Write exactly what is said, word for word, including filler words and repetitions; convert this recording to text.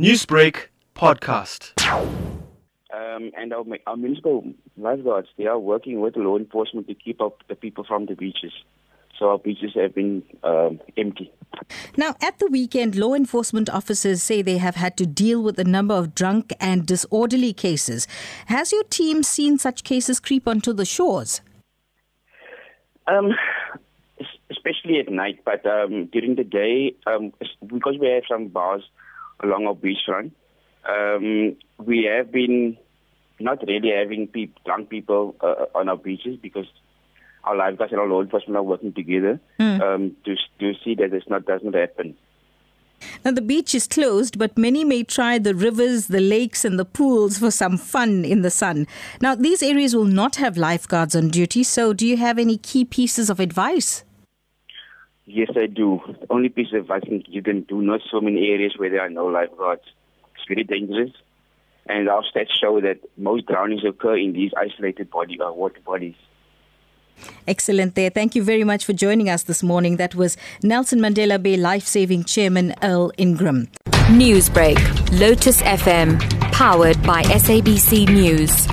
Newsbreak podcast. Um, and our, our municipal lifeguards, they are working with law enforcement to keep up the people from the beaches. So our beaches have been um, empty. Now, at the weekend, law enforcement officers say they have had to deal with a number of drunk and disorderly cases. Has your team seen such cases creep onto the shores? Um, especially at night, but um, during the day, um, because we have some bars along our beachfront, um, we have been not really having pe- drunk people uh, on our beaches because our lifeguards and our law enforcement are working together mm. um, to to see that this not doesn't happen. Now, the beach is closed, but many may try the rivers, the lakes and the pools for some fun in the sun. Now, these areas will not have lifeguards on duty, so do you have any key pieces of advice? Yes, I do. The only piece of advice you can do not swim in areas where there are no lifeguards. It's very dangerous. And our stats show that most drownings occur in these isolated body or water bodies. Excellent there. Thank you very much for joining us this morning. That was Nelson Mandela Bay Lifesaving Chairman Earl Ingram. Newsbreak, Lotus F M, powered by S A B C News.